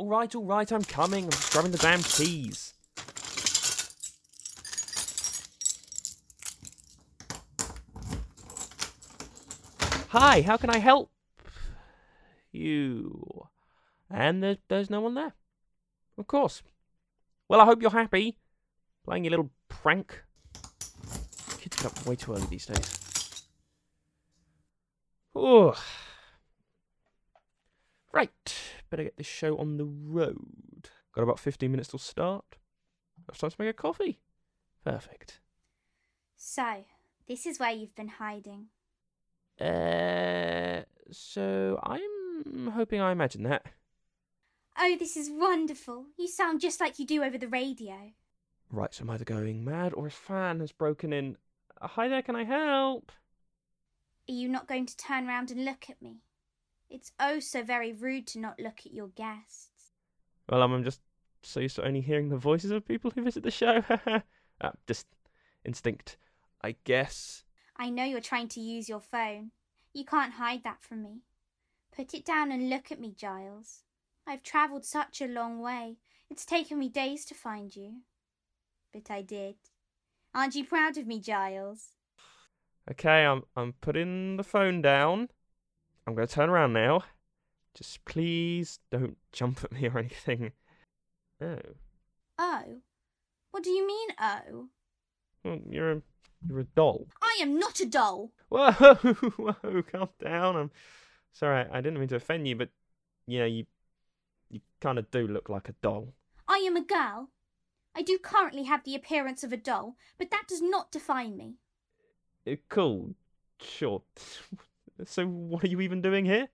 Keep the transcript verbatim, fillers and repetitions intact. Alright, alright, I'm coming. I'm just grabbing the damn keys. Hi, how can I help you? And there, there's no one there. Of course. Well, I hope you're happy. Playing your little prank. Kids get up way too early these days. Ooh. Right. Better get this show on the road. Got about fifteen minutes till start. It's time to make a coffee. Perfect. So, this is where you've been hiding. Uh, so I'm hoping I imagined that. Oh, this is wonderful. You sound just like you do over the radio. Right, so I'm either going mad or a fan has broken in. Hi there, can I help? Are you not going to turn round and look at me? It's oh so very rude to not look at your guests. Well, um, I'm just so used to only hearing the voices of people who visit the show. uh, just instinct, I guess. I know you're trying to use your phone. You can't hide that from me. Put it down and look at me, Giles. I've travelled such a long way. It's taken me days to find you. But I did. Aren't you proud of me, Giles? Okay, I'm I'm putting the phone down. I'm going to turn around now. Just please don't jump at me or anything. Oh. Oh? What do you mean, oh? Well, you're a... You're a doll. I am not a doll. Whoa, whoa, calm down. I'm sorry, I didn't mean to offend you, but, you know, you, you kind of do look like a doll. I am a girl. I do currently have the appearance of a doll, but that does not define me. Uh, cool. Sure. So what are you even doing here?